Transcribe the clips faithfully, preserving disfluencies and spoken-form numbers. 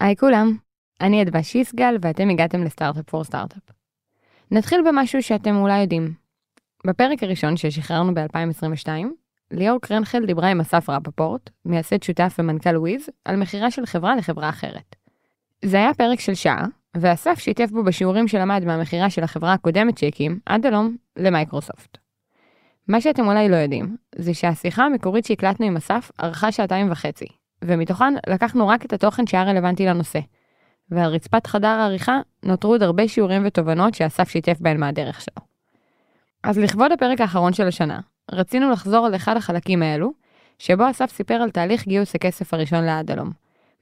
היי כולם, אני אדווה שיסגל ואתם הגעתם לסטארט-אפ פור סטארט-אפ. נתחיל במשהו שאתם אולי יודעים. בפרק הראשון ששחררנו ב-אלפיים עשרים ושתיים, ליאור קרנחל דיברה עם אסף רפפורט, מייסד שותף ומנכ"ל וויז, על מחירה של חברה לחברה אחרת. זה היה פרק של שעה, ואסף שיתף בו בשיעורים שלמד מהמחירה של החברה הקודמת שהקים, אדלום, למייקרוסופט. מה שאתם אולי לא יודעים, זה שהשיחה המקורית שהקלטנו עם אסף ערכה שעתיים וחצי, ומתוכן לקחנו רק את התוכן שהיה רלוונטי לנושא, ועל רצפת חדר העריכה נותרו עוד הרבה שיעורים ותובנות שאסף שיתף בהן מהדרך שלו. אז לכבוד הפרק האחרון של השנה, רצינו לחזור על אחד החלקים האלו, שבו אסף סיפר על תהליך גיוס הכסף הראשון לאדלום,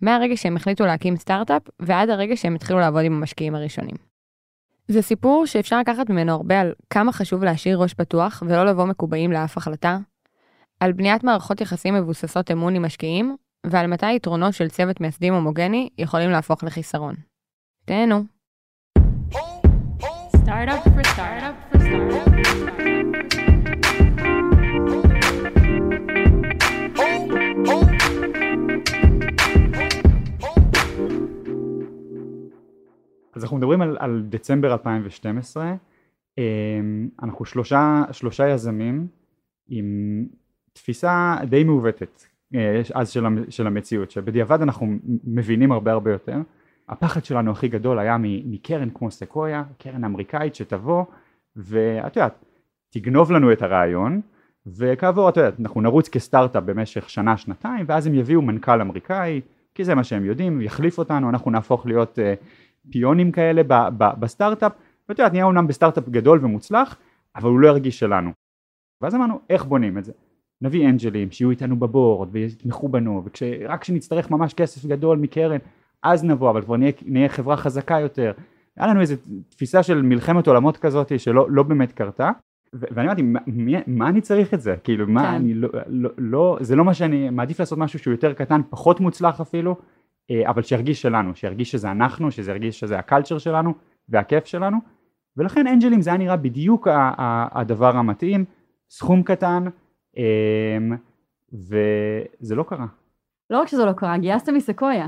מהרגע שהם החליטו להקים סטארט-אפ ועד הרגע שהם התחילו לעבוד עם המשקיעים הראשונים. זה סיפור שאפשר לקחת ממנו הרבה על כמה חשוב להשאיר ראש פתוח ולא לבוא מקובעים לאף החלטה, על בניית מערכות יחסים מבוססות אמון עם משקיעים, ועל מתי יתרונו של צוות מייסדים הומוגני יכולים להפוך לחיסרון. תהנו. Startup for startup for startup. אז אנחנו מדברים על, על דצמבר אלפיים ושתים עשרה. אנחנו שלושה, שלושה יזמים עם תפיסה די מעוותת. יש אז של, של המציאות, שבדיעבד אנחנו מבינים הרבה הרבה יותר. הפחד שלנו הכי גדול היה מקרן כמו סקויה, קרן אמריקאית שתבוא, ואת יודעת, תגנוב לנו את הרעיון, וכעבור, את יודעת, אנחנו נרוץ כסטארט-אפ במשך שנה, שנתיים, ואז הם יביאו מנכ"ל אמריקאי, כי זה מה שהם יודעים, יחליף אותנו, אנחנו נהפוך להיות uh, פיונים כאלה ב, ב, בסטארט-אפ, ואת יודעת, נהיה אומנם בסטארט-אפ גדול ומוצלח, אבל הוא לא הרגיש שלנו. ואז אמרנו, איך בונים את זה? נביא אנג'לים שיהיו איתנו בבורד ויתמכו בנו, ורק כשנצטרך ממש כסף גדול מקרן, אז נבוא, אבל כבר נהיה, נהיה חברה חזקה יותר. היה לנו איזו תפיסה של מלחמת עולמות כזאת שלא לא באמת קרתה, ו- ואני אמרתי, מה, מה אני צריך את זה? כאילו, מה, כן. אני לא, לא, לא, זה לא מה שאני, מעדיף לעשות משהו שהוא יותר קטן, פחות מוצלח אפילו, אבל שירגיש שלנו, שירגיש שזה אנחנו, שזה ירגיש שזה הקלצ'ר שלנו והכיף שלנו, ולכן אנג'לים זה היה נראה בדיוק הדבר המתאים, סכום קטן, וזה לא קרה. לא רק שזה לא קרה, גייסתם מסקויה.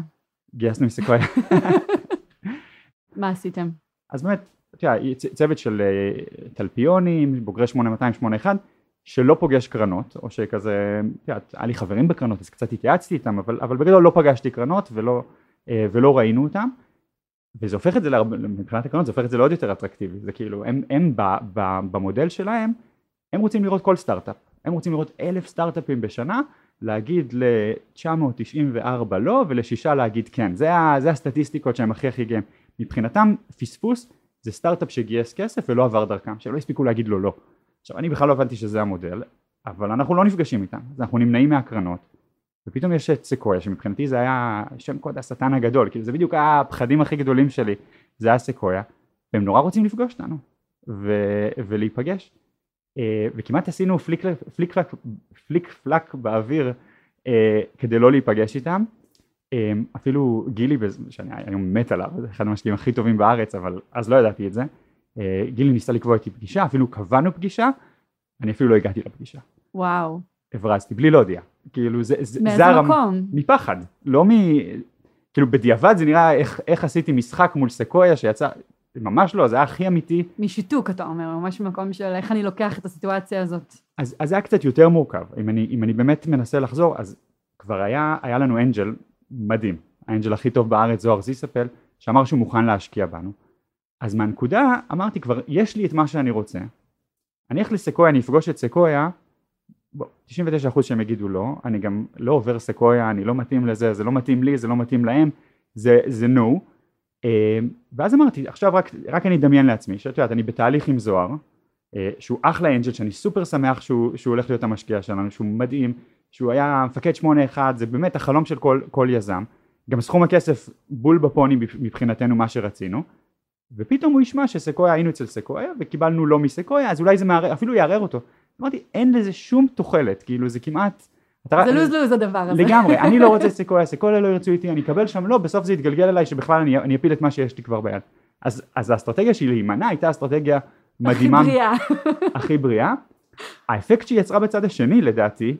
גייסנו מסקויה. מה עשיתם? אז באמת, צוות של תלפיונים, בוגרי שמונה מאתיים שמונים ואחת, שלא פוגש קרנות, או שכזה, היה לי חברים בקרנות, אז קצת התייעצתי איתם, אבל בגדול לא פגשתי קרנות ולא ראינו אותם, וזה הופך את זה, מבחינת הקרנות, זה הופך את זה לעוד יותר אטרקטיבי, זה כאילו, הם במודל שלהם, הם רוצים לראות כל סטארט-אפ, הם רוצים לראות אלף סטארט-אפים בשנה, להגיד ל-תשע מאות תשעים וארבע לא, ולשישה להגיד כן. זה, זה הסטטיסטיקות שהם הכי הכי גאים. מבחינתם, פספוס, זה סטארט-אפ שגייס כסף ולא עבר דרכם, שלא הספיקו להגיד לו לא. עכשיו, אני בכלל לא הבנתי שזה המודל, אבל אנחנו לא נפגשים איתם, אז אנחנו נמנעים מהקרנות, ופתאום יש את סקויה, שמבחינתי זה היה שם קוד השטן הגדול, כאילו זה בדיוק הפחדים הכי גדולים שלי, זה היה סקויה, והם נורא רוצים לפגוש אותנו, ו- ולהיפגש. וכמעט עשינו פליק, פליק, פלק, פליק פלק באוויר כדי לא להיפגש איתם. אפילו גילי, שאני היום מת עליו, זה אחד המשקיעים הכי טובים בארץ, אבל אז לא ידעתי את זה. גילי ניסה לקבוע איתי פגישה, אפילו קבענו פגישה, אני אפילו לא הגעתי לפגישה. וואו. הברזתי, בלי לא יודע. כאילו זה... מאיזה מקום? מפחד, לא מ... כאילו בדיעבד זה נראה איך, איך עשיתי משחק מול סקויה שיצא... ממש לא, זה היה הכי אמיתי. משיתוק, אתה אומר, ממש במקום של איך אני לוקח את הסיטואציה הזאת. אז, אז זה היה קצת יותר מורכב. אם אני, אם אני באמת מנסה לחזור, אז כבר היה, היה לנו אנג'ל מדהים. האנג'ל הכי טוב בארץ, זוהר זיספל, שאמר שהוא מוכן להשקיע בנו. אז מהנקודה, אמרתי כבר, יש לי את מה שאני רוצה. אני איך לסקויה, אני אפגוש את סקויה, בוא, תשעים ותשע אחוז שהם יגידו לא, אני גם לא עובר סקויה, אני לא מתאים לזה, זה לא מתאים לי, זה לא מתאים להם, זה, זה נו. ואז אמרתי, עכשיו רק, רק אני אדמיין לעצמי, שאת יודעת, אני בתהליך עם זוהר, שהוא אחלה אנג'ל, שאני סופר שמח שהוא, שהוא הולך להיות המשקיע שלנו, שהוא מדהים, שהוא היה מפקד שמונה אחת, זה באמת החלום של כל, כל יזם, גם סכום הכסף בול בפוני מבחינתנו מה שרצינו, ופתאום הוא ישמע שסקויה, היינו אצל סקויה, וקיבלנו לא מסקויה, אז אולי זה מערר, אפילו יערר אותו. אמרתי, אין לזה שום תוחלת, כאילו זה כמעט... זה לוז לוז הדבר הזה. לגמרי, אני לא רוצה סקויה, סקויה לא ירצו איתי, אני אקבל שם לא, בסוף זה יתגלגל אליי שבכלל אני, אני אפיל את מה שיש לי כבר ביד. אז, אז האסטרטגיה שלי להימנע הייתה אסטרטגיה מדהימה. הכי בריאה. הכי בריאה. האפקט שהיא יצרה בצד השני לדעתי,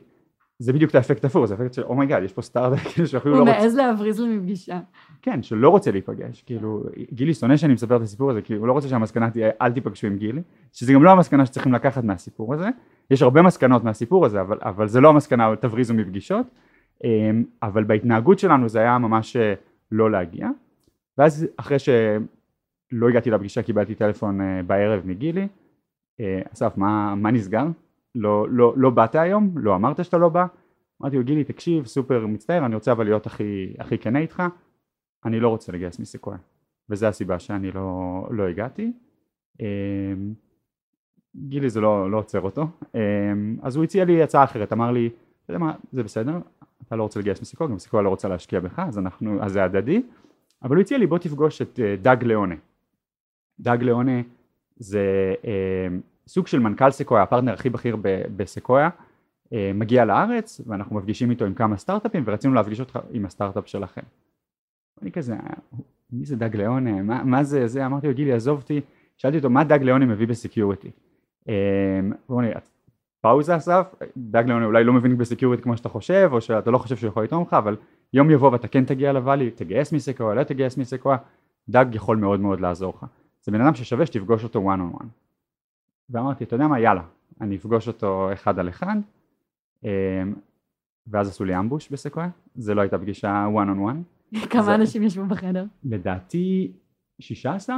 זה בדיוק את האפקט הפור, זה האפקט של אומייגאד, יש פה סטארט-אפ כאילו שאפילו לא רוצה. הוא מעז להבריז למפגישה. כן, שלא רוצה להיפגש, כאילו, גילי שונא שאני מספר את הסיפור הזה, כי הוא לא רוצה שהמסקנה תהיה, אל תיפגשו עם גילי, שזה גם לא המסקנה שצריכים לקחת מהסיפור הזה, יש הרבה מסקנות מהסיפור הזה, אבל, אבל זה לא המסקנה, תבריזו מפגישות, אבל בהתנהגות שלנו זה היה ממש לא להגיע, ואז אחרי שלא הגעתי לפגישה, קיבלתי טלפון בערב מגילי, אסף, מה, מה נסגר? לא, לא, לא באת היום? לא אמרת שאתה לא בא? אמרתי לו, גילי, תקשיב, סופר מצטער, אני רוצה אבל להיות הכי, הכי כנה איתך, אני לא רוצה לגייס מסקויה, וזו הסיבה שאני לא, לא הגעתי. גילי זה לא, לא עוצר אותו, אז הוא הציע לי הצעה אחרת, אמר לי, אתה יודע מה, זה בסדר, אתה לא רוצה לגייס מסקויה, גם מסקויה לא רוצה להשקיע בך, אז, אנחנו, אז זה הדדי, אבל הוא הציע לי, בוא תפגוש את דג לאונה. דג לאונה זה סוג של מנכ"ל סקויה, הפרטנר הכי בכיר בסקויה, מגיע לארץ, ואנחנו מפגישים איתו עם כמה סטארט-אפים, ורצינו להפגיש אותך עם הסטארט-אפ שלכם. אני כזה, מי זה דג לאונה? מה, מה זה, זה? אמרתי לו, גילי, עזוב אותי. שאלתי אותו, מה דג לאונה מביא בסקיוריטי? אמרו לי, פאוזה אסף, דג לאונה אולי לא מבין בסקיוריטי כמו שאתה חושב, או שאתה לא חושב שהוא יכול לתרום לך, אבל יום יבוא ואתה כן תגיע לוואלי, תגייס מסקויה, לא תגייס מסקויה, דג יכול מאוד מאוד לעזור לך. זה בן אדם ששווה שתפגוש אותו one on one. ואמרתי, אתה יודע מה? יאללה, אני אפגוש אותו אחד על אחד. ואז עשו לי אמבוש בסקויה, זה לא הייתה פגישה one on one. כמה אנשים ישבו בחדר? לדעתי שישה עשר,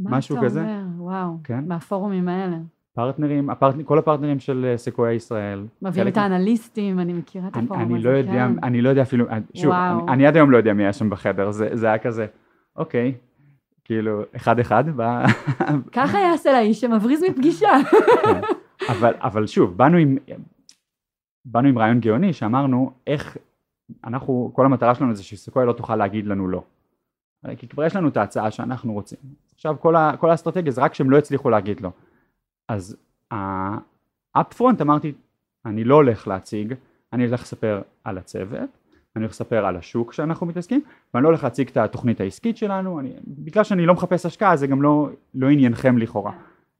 משהו כזה. מה אתה אומר? וואו, מהפורומים האלה. פרטנרים, כל הפרטנרים של סקויה ישראל. מביאים את האנליסטים, אני מכירה את הפורום הזה. אני לא יודע אפילו, שוב, אני עד היום לא יודע מי היה שם בחדר, זה היה כזה, אוקיי, כאילו, אחד אחד. ככה יעשה לאיש שמבריז מפגישה. אבל שוב, באנו עם... באנו עם רעיון גאוני שאמרנו איך אנחנו, כל המטרה שלנו זה שסקויה לא תוכל להגיד לנו לא. כי כבר יש לנו את ההצעה שאנחנו רוצים. עכשיו כל, ה, כל האסטרטגיה זה רק שהם לא הצליחו להגיד לא. אז ה-upfront אמרתי, אני לא הולך להציג, אני הולך לספר על הצוות, אני הולך לספר על השוק שאנחנו מתעסקים, ואני לא הולך להציג את התוכנית העסקית שלנו, אני, בגלל שאני לא מחפש השקעה זה גם לא, לא עניינכם לכאורה.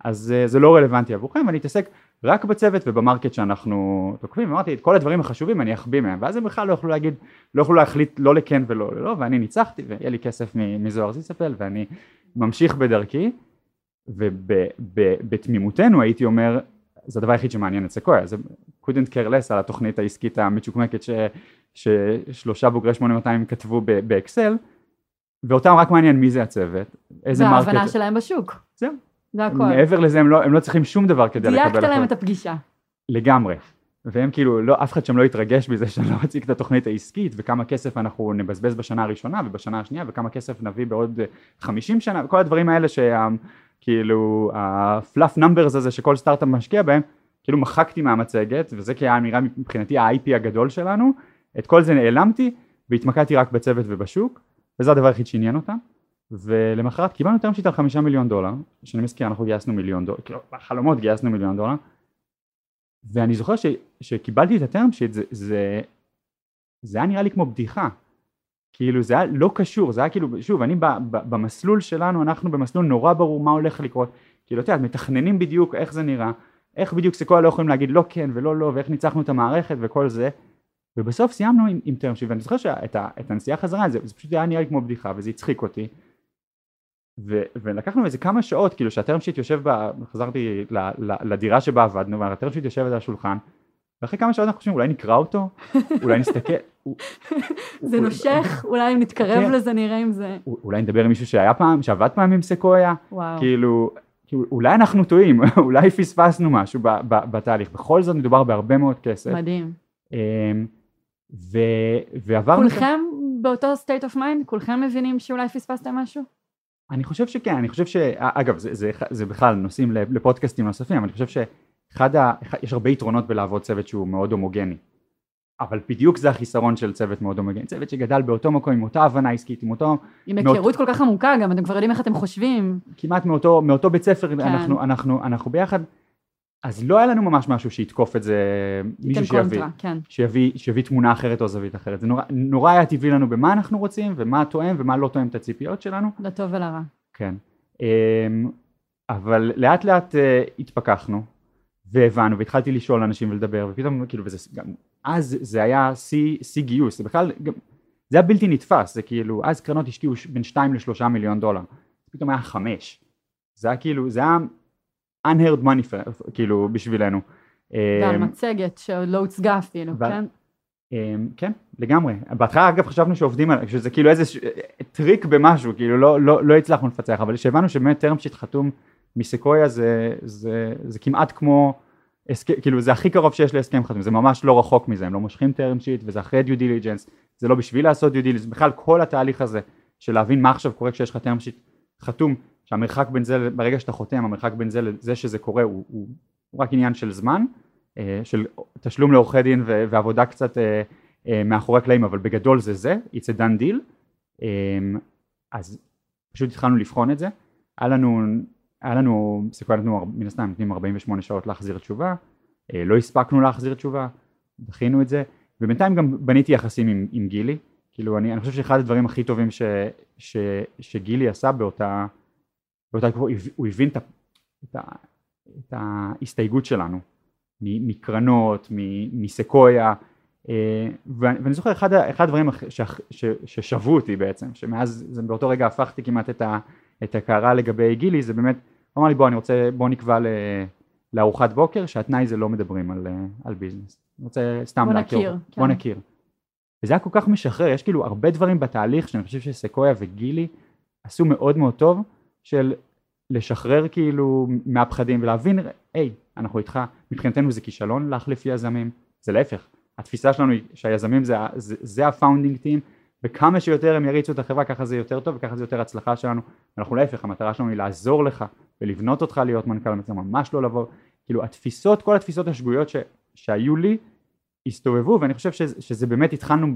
אז זה לא רלוונטי עבורכם, ואני אתעסק רק בצוות ובמרקט שאנחנו תוקפים. אמרתי, את כל הדברים החשובים אני אחביא מהם, ואז הם בכלל לא יוכלו להגיד, לא יוכלו להחליט לא לכן ולא ללא, ואני ניצחתי, ויהיה לי כסף מזוהר זיספל, ואני ממשיך בדרכי, ובתמימותנו הייתי אומר, זה הדבר היחיד שמעניין את סקויה, זה couldn't care less על התוכנית העסקית המצ'וקמקת ששלושה בוגרי שמונה מאתיים כתבו באקסל, ואותם רק מעניין מי זה הצוות, איזה מרקט. וההבנה שלהם בשוק. זהו. זה הכל. מעבר לזה, הם לא, הם לא צריכים שום דבר כדי לקבל. דייקת להם את הפגישה. לגמרי. והם כאילו, לא, אף אחד שם לא התרגש בזה שאני לא מציג את התוכנית העסקית, וכמה כסף אנחנו נבזבז בשנה הראשונה ובשנה השנייה, וכמה כסף נביא בעוד חמישים שנה, וכל הדברים האלה שכאילו, הפלאף נמברס הזה שכל סטארט-אפ משקיע בהם, כאילו מחקתי מהמצגת, וזה כי האמירה מבחינתי ה-איי פי הגדול שלנו, את כל זה נעלמתי, והתמקדתי רק בצוות ובשוק, וזה הדבר היחיד שעניין אותם. ולמחרת קיבלנו יותר משיט על חמישה מיליון דולר, שאני מזכיר, אנחנו גייסנו מיליון דולר, כאילו בחלומות גייסנו מיליון דולר, ואני זוכר ש, שקיבלתי את הטרם שיט, זה, זה, זה היה נראה לי כמו בדיחה, כאילו זה היה לא קשור, זה היה כאילו, שוב, אני ב, ב, במסלול שלנו, אנחנו במסלול נורא ברור מה הולך לקרות, כאילו, תראה, מתכננים בדיוק איך זה נראה, איך בדיוק סקויה לא יכולים להגיד לא כן ולא לא, ואיך ניצחנו את המערכת וכל זה, ובסוף סיימנו עם, עם טרם שיט, ואני זוכר שאת הנסיעה חזרה, זה, זה פשוט היה נראה לי כמו בדיחה, וזה הצחיק אותי, ולקחנו איזה כמה שעות, כאילו שהטרם שיט יושב בה, חזרתי לדירה שבה עבדנו, והטרם שיט יושבת על השולחן, ואחרי כמה שעות אנחנו חושבים, אולי נקרא אותו, אולי נסתכל. זה נושך, אולי אם נתקרב לזה, נראה אם זה. אולי נדבר עם מישהו שהיה פעם, שעבד פעם עם סקויה, כאילו, אולי אנחנו טועים, אולי פספסנו משהו בתהליך. בכל זאת מדובר בהרבה מאוד כסף. מדהים. כולכם באותו state of mind, כולכם מבינים שאולי פספסתם משהו? אני חושב שכן, אני חושב ש... אגב, זה, זה, זה בכלל נושאים לפודקאסטים נוספים, אבל אני חושב שאחד ה... יש הרבה יתרונות בלעבוד צוות שהוא מאוד הומוגני, אבל בדיוק זה החיסרון של צוות מאוד הומוגני, צוות שגדל באותו מקום, עם אותה הבנה עסקית, עם אותו... עם הכירות כל כך עמוקה גם, אתם כבר יודעים איך אתם חושבים. כמעט מאותו, מאותו בית ספר, כן. אנחנו, אנחנו, אנחנו ביחד, אז לא היה לנו ממש משהו שיתקוף את זה, מישהו שיביא, קונטרה, כן. שיביא, שיביא תמונה אחרת או זווית אחרת. זה נורא, נורא היה טבעי לנו במה אנחנו רוצים, ומה תואם ומה לא תואם את הציפיות שלנו. לטוב ולרע. כן. אבל לאט לאט התפקחנו, והבנו, והתחלתי לשאול אנשים ולדבר, ופתאום, כאילו, וזה, גם, אז זה היה סי, סי גיוס. בכלל, גם, זה היה בלתי נתפס, זה כאילו, אז קרנות השקיעו בין שניים לשלושה מיליון דולר, פתאום היה חמש, זה היה כאילו, זה היה unheard money, כאילו, בשבילנו. והמצגת שעוד לא הוצגה אפילו, כן? כן, לגמרי. בהתחלה אגב חשבנו שעובדים על, שזה כאילו איזה טריק במשהו, כאילו לא, לא, לא הצלחנו לפצח, אבל שהבנו שבאמת טרם שיט חתום מסקויה זה, זה, זה כמעט כמו, כאילו זה הכי קרוב שיש להסכם חתום, זה ממש לא רחוק מזה, הם לא מושכים טרם שיט וזה אחרי דיו דיליג'נס, זה לא בשביל לעשות דיו דיליג'נס, בכלל כל התהליך הזה של להבין מה עכשיו קורה כשיש לך טרם שיט חתום, שהמרחק בין זה, ברגע שאתה חותם, המרחק בין זה לזה שזה קורה הוא, הוא, הוא רק עניין של זמן, של תשלום לעורכי דין ועבודה קצת מאחורי הקלעים, אבל בגדול זה זה, it's a done deal. אז פשוט התחלנו לבחון את זה, היה לנו, היה לנו, סקויה נתנו מן הסתם, נתנים ארבעים ושמונה שעות להחזיר תשובה, לא הספקנו להחזיר תשובה, דחינו את זה, ובינתיים גם בניתי יחסים עם, עם גילי, כאילו אני, אני חושב שאחד הדברים הכי טובים ש, ש, שגילי עשה באותה, באותה כבר, הוא הבין את, את, את ההסתייגות שלנו, מקרנות, מסקויה, ואני זוכר אחד הדברים ששבו אותי בעצם, שמאז באותו רגע הפכתי כמעט את הקערה לגבי גילי, זה באמת, הוא אמר לי בוא אני רוצה, בוא נקבע לארוחת בוקר, שהתנאי זה לא מדברים על ביזנס, אני רוצה סתם להכיר, בוא נכיר. וזה היה כל כך משחרר, יש כאילו הרבה דברים בתהליך שאני חושב שסקויה וגילי עשו מאוד מאוד טוב, של לשחרר כאילו מהפחדים ולהבין, היי, אנחנו איתך, מבחינתנו זה כישלון להחליף יזמים, זה להפך, התפיסה שלנו היא שהיזמים זה, זה, זה הפאונדינג טים, וכמה שיותר הם יריצו את החברה, ככה זה יותר טוב וככה זה יותר הצלחה שלנו, אנחנו להפך, המטרה שלנו היא לעזור לך ולבנות אותך להיות מנכ"ל, זה ממש לא לבוא, כאילו התפיסות, כל התפיסות השגויות ש, שהיו לי, הסתובבו, ואני חושב שזה, שזה באמת התחלנו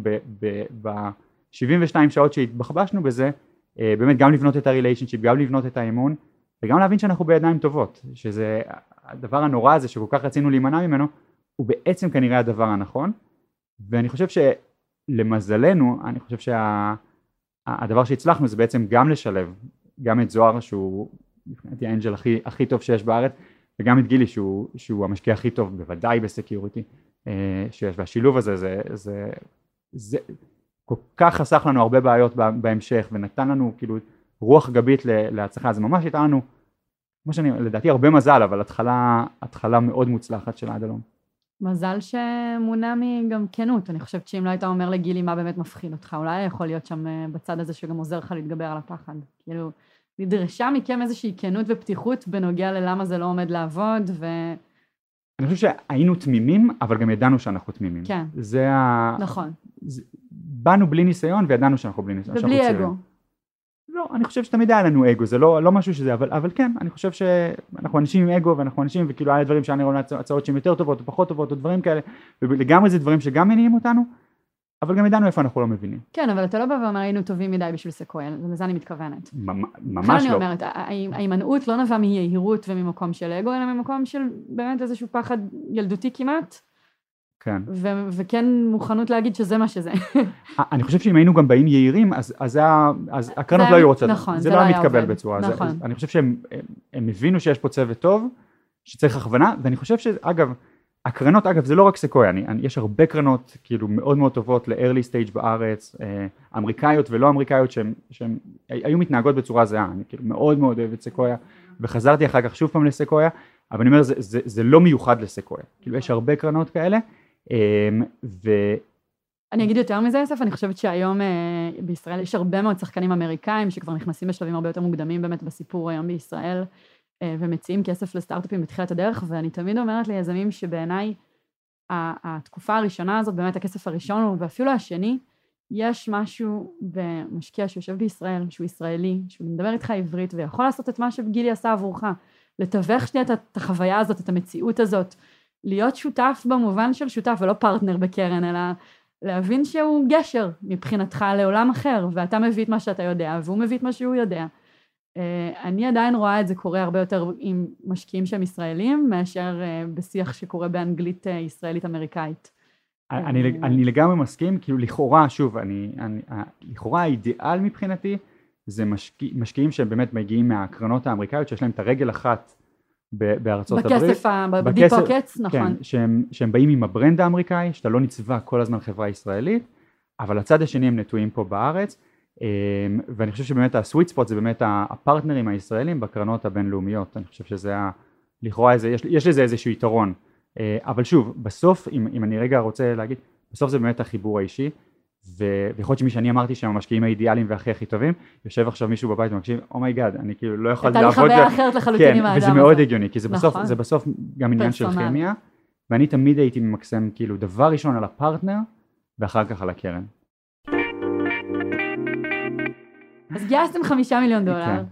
ב-שבעים ושתיים ב- ב- שעות שהתבחבשנו בזה, באמת גם לבנות את הריליישנשיפ, גם לבנות את האמון, וגם להבין שאנחנו בידיים טובות, שזה הדבר הנורא הזה שכל כך רצינו להימנע ממנו, הוא בעצם כנראה הדבר הנכון, ואני חושב שלמזלנו, אני חושב שהדבר שהצלחנו זה בעצם גם לשלב, גם את זוהר שהוא מבחינתי האנג'ל הכי, הכי טוב שיש בארץ, וגם את גילי שהוא, שהוא המשקיע הכי טוב, בוודאי בסקיוריטי, שיש, והשילוב הזה זה, זה, זה כל כך חסך לנו הרבה בעיות בהמשך, ונתן לנו כאילו רוח גבית להצלחה, זה ממש הייתה לנו, כמו שאני, לדעתי הרבה מזל, אבל התחלה, התחלה מאוד מוצלחת של עדלום. מזל שמונע מגם כנות, אני חושבת שאם לא הייתה אומר לגילי מה באמת מפחיד אותך, אולי יכול להיות שם בצד הזה שגם עוזר לך להתגבר על הפחד. כאילו, נדרשה מכם איזושהי כנות ופתיחות בנוגע ללמה זה לא עומד לעבוד, ו... אני חושב שהיינו תמימים, אבל גם ידענו שאנחנו תמימים. כן. זה ה... נכון. זה... באנו בלי ניסיון וידענו שאנחנו בלי ניסיון. ובלי אגו. לא, אני חושב שתמיד היה לנו אגו, זה לא, לא משהו שזה, אבל, אבל כן, אני חושב שאנחנו אנשים עם אגו, ואנחנו אנשים, וכאילו היה דברים שאני רואה הצעות שהן יותר טובות או פחות טובות, או דברים כאלה, ולגמרי זה דברים שגם מניעים אותנו, אבל גם ידענו איפה אנחנו לא מבינים. כן, אבל אתה לא בא ואומר, היינו טובים מדי בשביל סקויה, לזה אני מתכוונת. ממש לא. אני אומרת, ההימנעות לא נובע מיהירות וממקום של אגו, אלא ממקום של באמת איזשהו פחד ילדותי כמעט. כן. ו- וכן מוכנות להגיד שזה מה שזה. אני חושב שאם היינו גם באים יעירים, אז, אז, אז הקרנות לא היו רוצות. נכון, זה לא היה מתקבל בצורה. נכון. זה, אני חושב שהם הם הבינו שיש פה צוות טוב, שצריך הכוונה, ואני חושב שאגב, הקרנות, אגב, זה לא רק סקויה, אני, אני, יש הרבה קרנות כאילו מאוד מאוד טובות ל-early stage בארץ, אמריקאיות ולא אמריקאיות, שהן, שהן היו מתנהגות בצורה זהה, אני כאילו מאוד מאוד אוהבת סקויה, וחזרתי אחר כך שוב פעם לסקויה, אבל אני אומר, זה, זה, זה לא מיוחד לסקויה, כאילו יש הרבה קרנות כאלה, ו... אני אגיד יותר מזה, אסף, אני חושבת שהיום בישראל יש הרבה מאוד שחקנים אמריקאים שכבר נכנסים בשלבים הרבה יותר מוקדמים באמת בסיפור היום בישראל, ומציעים כסף לסטארט-אפים בתחילת הדרך, ואני תמיד אומרת ליזמים שבעיניי התקופה הראשונה הזאת, באמת הכסף הראשון ואפילו השני, יש משהו במשקיע שיושב בישראל, שהוא ישראלי, שהוא מדבר איתך עברית ויכול לעשות את מה שבגילי עשה עבורך, לתווך שנייה את החוויה הזאת, את המציאות הזאת, להיות שותף במובן של שותף, ולא פרטנר בקרן, אלא להבין שהוא גשר מבחינתך לעולם אחר, ואתה מביא את מה שאתה יודע, והוא מביא את מה שהוא יודע. אני עדיין רואה את זה קורה הרבה יותר עם משקיעים שהם ישראלים, מאשר בשיח שקורה באנגלית ישראלית-אמריקאית. אני לגמרי מסכים, כאילו לכאורה, שוב, לכאורה האידיאל מבחינתי, זה משקיעים שהם באמת מגיעים מהקרנות האמריקאיות, שיש להם את הרגל אחת, בארצות הברית. בכסף, בדיפ פוקטס, נכון. כן, שהם, שהם באים עם הברנד האמריקאי, שאתה לא נצבע כל הזמן חברה ישראלית, אבל הצד השני הם נטועים פה בארץ, ואני חושב שבאמת הסוויט ספוט זה באמת הפרטנרים הישראלים בקרנות הבינלאומיות. אני חושב שזה היה, לכאורה זה, יש, יש לזה איזשהו יתרון, אבל שוב, בסוף, אם, אם אני רגע רוצה להגיד, בסוף זה באמת החיבור האישי, ויכול להיות שמי שאני אמרתי שהם המשקיעים האידיאליים והכי הכי טובים, יושב עכשיו מישהו בבית ומקשיב, Oh my God, אני כאילו לא יכול לעבוד... אתה לי חוויה אחרת לחלוטין עם האדם. וזה מאוד הגיוני, כי זה בסוף גם עניין של כימיה, ואני תמיד הייתי ממקסם כאילו דבר ראשון על הפרטנר, ואחר כך על הקרן. אז גייסתם חמישה מיליון דולר.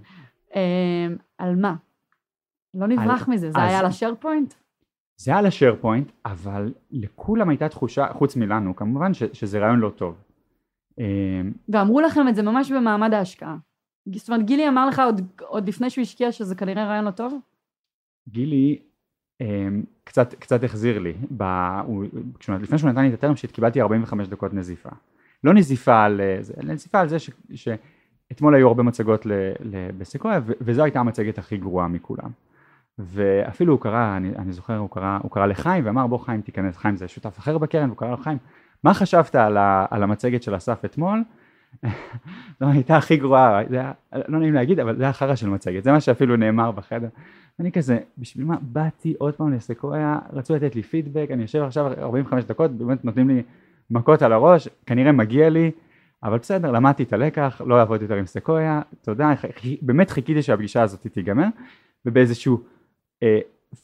על מה? לא נברח מזה, זה היה על השארפוינט? זה היה על השארפוינט, אבל לכולם הייתה תחושה, חוץ מלנו, כמובן ש, שזה רעיון לא טוב. ואמרו לכם את זה ממש במעמד ההשקעה. זאת אומרת, גילי אמר לך עוד, עוד לפני שהוא השקיע שזה כנראה רעיון לא טוב? גילי קצת, קצת החזיר לי. ב, הוא, לפני שהוא נתן לי את הטרם שיט, קיבלתי ארבעים וחמש דקות נזיפה. לא נזיפה על זה, נזיפה על זה ש, שאתמול היו הרבה מצגות בסקויה, וזו הייתה המצגת הכי גרועה מכולם. ואפילו הוא קרא, אני, אני זוכר, הוא קרא, הוא קרא לחיים ואמר, בוא חיים תיכנס, חיים זה שותף אחר בקרן, והוא קרא לו חיים, מה חשבת על, ה, על המצגת של אסף אתמול? לא, הייתה הכי גרועה, זה היה, לא נעים להגיד, אבל זה החרה של מצגת, זה מה שאפילו נאמר בחדר. אני כזה, בשביל מה, באתי עוד פעם לסקויה, רצו לתת לי פידבק, אני יושב עכשיו ארבעים וחמש דקות, באמת נותנים לי מכות על הראש, כנראה מגיע לי, אבל בסדר, למדתי את הלקח, לא לעבוד יותר עם סקויה, תודה, באמת חיכיתי שהפגישה הזאת תיגמר, ובאיזשהו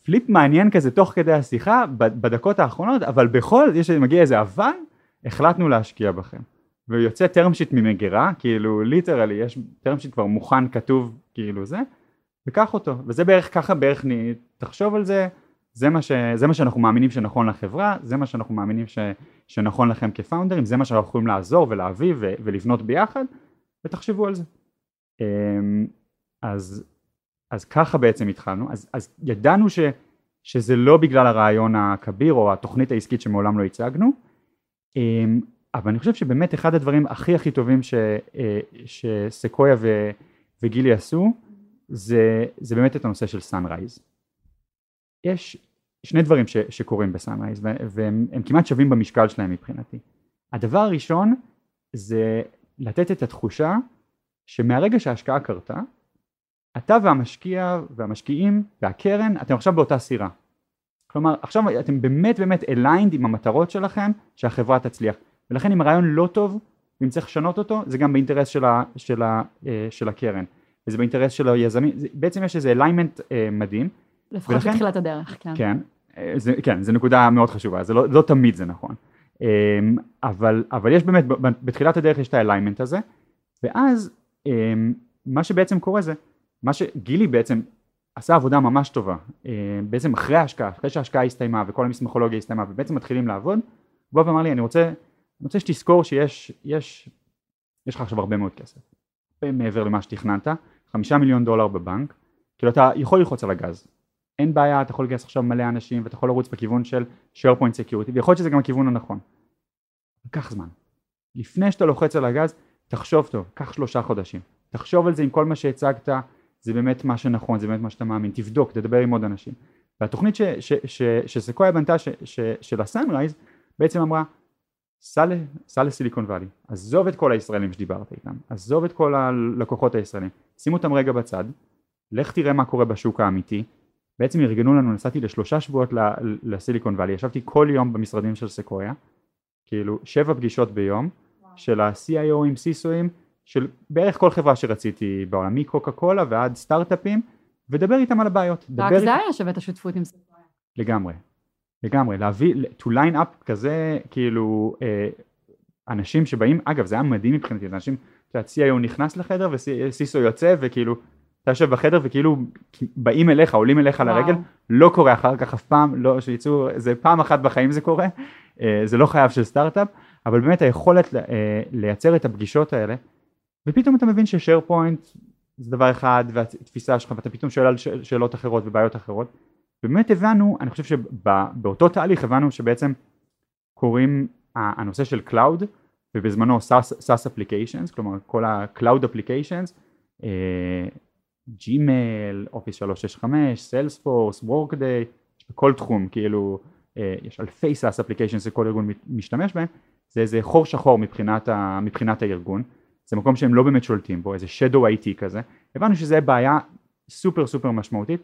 פליפ מעניין כזה תוך כדי השיחה בדקות האחרונות, אבל בכל יש מגיע איזה אבל, החלטנו להשקיע בכם. ויוצא טרם שיט ממגירה, כאילו ליטרלי יש טרם שיט כבר מוכן כתוב כאילו זה, וקח אותו. וזה בערך ככה, בערך תחשוב על זה, זה מה ש, זה מה שאנחנו מאמינים שנכון לחברה, זה מה שאנחנו מאמינים ש, שנכון לכם כפאונדרים, זה מה שאנחנו יכולים לעזור ולהביא ו, ולבנות ביחד, ותחשבו על זה. אז אז ככה בעצם התחלנו, אז, אז ידענו ש, שזה לא בגלל הרעיון הכביר או התוכנית העסקית שמעולם לא הצגנו, אבל אני חושב שבאמת אחד הדברים הכי הכי טובים ש, שסקויה ו, וגילי עשו, זה, זה באמת את הנושא של סאנרייז. יש שני דברים ש, שקורים בסאנרייז, והם הם כמעט שווים במשקל שלהם מבחינתי. הדבר הראשון זה לתת את התחושה שמהרגע שההשקעה קרתה, אתה והמשקיע והמשקיעים והקרן, אתם עכשיו באותה סירה. כלומר, עכשיו אתם באמת באמת aligned עם המטרות שלכם, שהחברה תצליח. ולכן אם הרעיון לא טוב, ואם צריך לשנות אותו, זה גם באינטרס של, ה, של, ה, של הקרן. וזה באינטרס של היזמים. בעצם יש איזה alignment מדהים. לפחות ולכן, בתחילת הדרך, כן. כן, זה, כן, זה נקודה מאוד חשובה. זה לא, לא תמיד זה נכון. אבל, אבל יש באמת, בתחילת הדרך יש את ה-alignment הזה. ואז, מה שבעצם קורה זה, מה שגילי בעצם עשה עבודה ממש טובה, בעצם אחרי ההשקעה, אחרי שההשקעה הסתיימה וכל המסמכולוגיה הסתיימה ובעצם מתחילים לעבוד, הוא בא ואמר לי, אני רוצה, אני רוצה שתזכור שיש, יש, יש לך עכשיו הרבה מאוד כסף, מעבר למה שתכננת, חמישה מיליון דולר בבנק, כאילו אתה יכול ללחוץ על הגז, אין בעיה, אתה יכול לגייס עכשיו מלא אנשים ואתה יכול לרוץ בכיוון של SharePoint Security, ויכול להיות שזה גם הכיוון הנכון. קח זמן, לפני שאתה לוחץ על הגז, תחשוב טוב, קח שלושה חודשים, תחשוב על זה עם כל מה שהצגת, זה באמת מה שנכון, זה באמת מה שאתה מאמין, תבדוק, תדבר עם עוד אנשים. והתוכנית ש, ש, ש, שסקויה בנתה ש, ש, של הסאנרייז, בעצם אמרה, סע לסיליקון ואלי, עזוב את כל הישראלים שדיברת איתם, עזוב את כל הלקוחות הישראלים, שימו אותם רגע בצד, לך תראה מה קורה בשוק האמיתי, בעצם ארגנו לנו, נסעתי לשלושה שבועות לסיליקון ואלי, ישבתי כל יום במשרדים של סקויה, כאילו שבע פגישות ביום, של ה-סי איי או, סי סי או, של בערך כל חברה שרציתי בעולם, מקוקה קולה ועד סטארט-אפים, ודבר איתם על הבעיות. רק זה היה שווה את השותפות עם סקויה. לגמרי, לגמרי, להביא, to line up כזה, כאילו, אנשים שבאים, אגב, זה היה מדהים מבחינתי, אנשים, שה-סי איי או נכנס לחדר, וסיסו יוצא, וכאילו, אתה יושב בחדר, וכאילו, באים אליך, עולים אליך לרגל, לא קורה אחר כך אף פעם, לא שיצאו, זה פעם אחת בחיים זה קורה, זה לא חייב של סטארט-אפ, אבל באמת היכולת לייצר את הפגישות האלה, ופתאום אתה מבין ששארפוינט זה דבר אחד, והתפיסה שלך, ואתה פתאום שואל על שאלות אחרות ובעיות אחרות. באמת הבנו, אני חושב שבאותו תהליך הבנו שבעצם קוראים הנושא של Cloud, ובזמנו SaaS Applications, כלומר כל ה-Cloud Applications, Gmail, Office שלוש שש חמש, Salesforce, Workday, בכל תחום, כאילו יש אלפי SaaS Applications שכל ארגון משתמש בהם, זה איזה חור שחור מבחינת, ה, מבחינת הארגון, זה מקום שהם לא באמת שולטים בו, איזה shadow איי טי כזה, הבנו שזה בעיה סופר סופר משמעותית,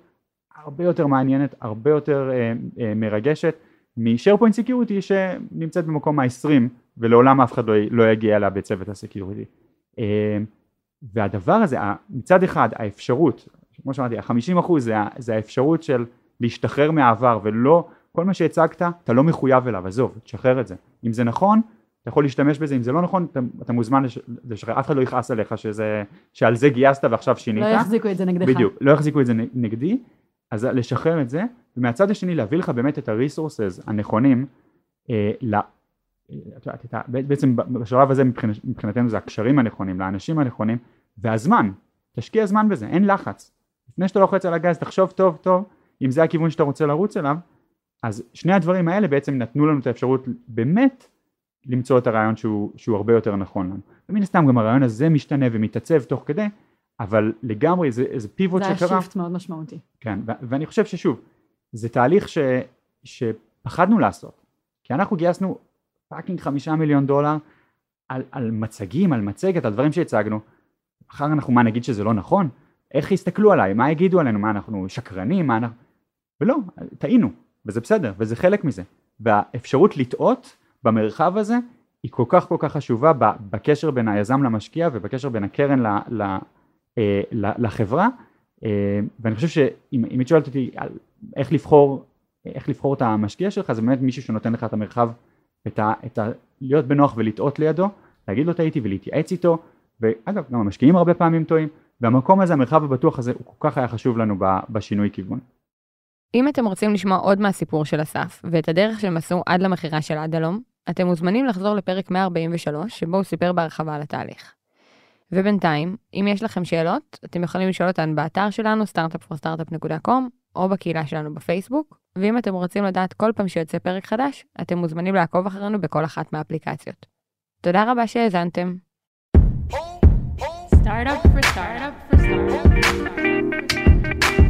הרבה יותר מעניינת, הרבה יותר אה, אה, מרגשת, מ-SharePoint Security שנמצאת במקום ה-עשרים, ולעולם אף אחד לא, לא יגיע לה בצוות הסקיוריטי. אה, והדבר הזה, מצד אחד האפשרות, כמו שאמרתי, ה-חמישים אחוז זה, זה האפשרות של להשתחרר מהעבר, ולא, כל מה שהצגת, אתה לא מחויב אליו, עזוב, תשחרר את זה. אם זה נכון, אתה יכול להשתמש בזה, אם זה לא נכון, אתה, אתה מוזמן לשחרר, אף אחד לא יכעס עליך שזה, שעל זה גייסת ועכשיו שינית. לא יחזיקו את זה נגדך. בדיוק, לא יחזיקו את זה נגדי, אז לשחרר את זה, ומהצד השני להביא לך באמת את ה-resources הנכונים, אה, לה, אתה, בעצם בשלב הזה מבחינת, מבחינתנו זה הקשרים הנכונים, לאנשים הנכונים, והזמן, תשקיע זמן בזה, אין לחץ. לפני שאתה לוחץ על הגז, תחשוב טוב, טוב, אם זה הכיוון שאתה רוצה לרוץ אליו, אז שני הדברים האלה בעצם נתנו לנו את האפשרות באמת למצוא את הרעיון שהוא, שהוא הרבה יותר נכון לנו. ומן הסתם גם הרעיון הזה משתנה ומתעצב תוך כדי, אבל לגמרי זה, זה פיבוט שקרה. זה היה שיפט מאוד משמעותי. כן, ו- ואני חושב ששוב, זה תהליך ש- שפחדנו לעשות, כי אנחנו גייסנו פאקינג חמישה מיליון דולר על, על מצגים, על מצגת, על דברים שהצגנו, אחר אנחנו מה נגיד שזה לא נכון? איך יסתכלו עליי? מה יגידו עלינו? מה אנחנו שקרנים? מה אנחנו... ולא, טעינו. וזה בסדר, וזה חלק מזה. והאפשרות לטעות במרחב הזה היא כל כך כל כך חשובה בקשר בין היזם למשקיע ובקשר בין הקרן ל, ל, ל, לחברה. ואני חושב שאם את שואלת אותי על איך לבחור, איך לבחור את המשקיע שלך, זה באמת מישהו שנותן לך את המרחב, את ה, את ה, להיות בנוח ולטעות לידו, להגיד לו טעיתי ולהתייעץ איתו, ואגב, גם המשקיעים הרבה פעמים טועים, והמקום הזה, המרחב הבטוח הזה, הוא כל כך היה חשוב לנו בשינוי כיוון. אם אתם רוצים לשמוע עוד מהסיפור של אסף, ואת הדרך שהם עשו עד למחירה של אדלום, אתם מוזמנים לחזור לפרק מאה ארבעים ושלוש, שבו הוא סיפר בהרחבה על התהליך. ובינתיים, אם יש לכם שאלות, אתם יכולים לשאול אותן באתר שלנו, סטארט אפ פור סטארט אפ דוט קום, או בקהילה שלנו בפייסבוק, ואם אתם רוצים לדעת כל פעם שיוצא פרק חדש, אתם מוזמנים לעקוב אחרינו בכל אחת מהאפליקציות. תודה רבה שהאזנתם. Start up for start up for start up.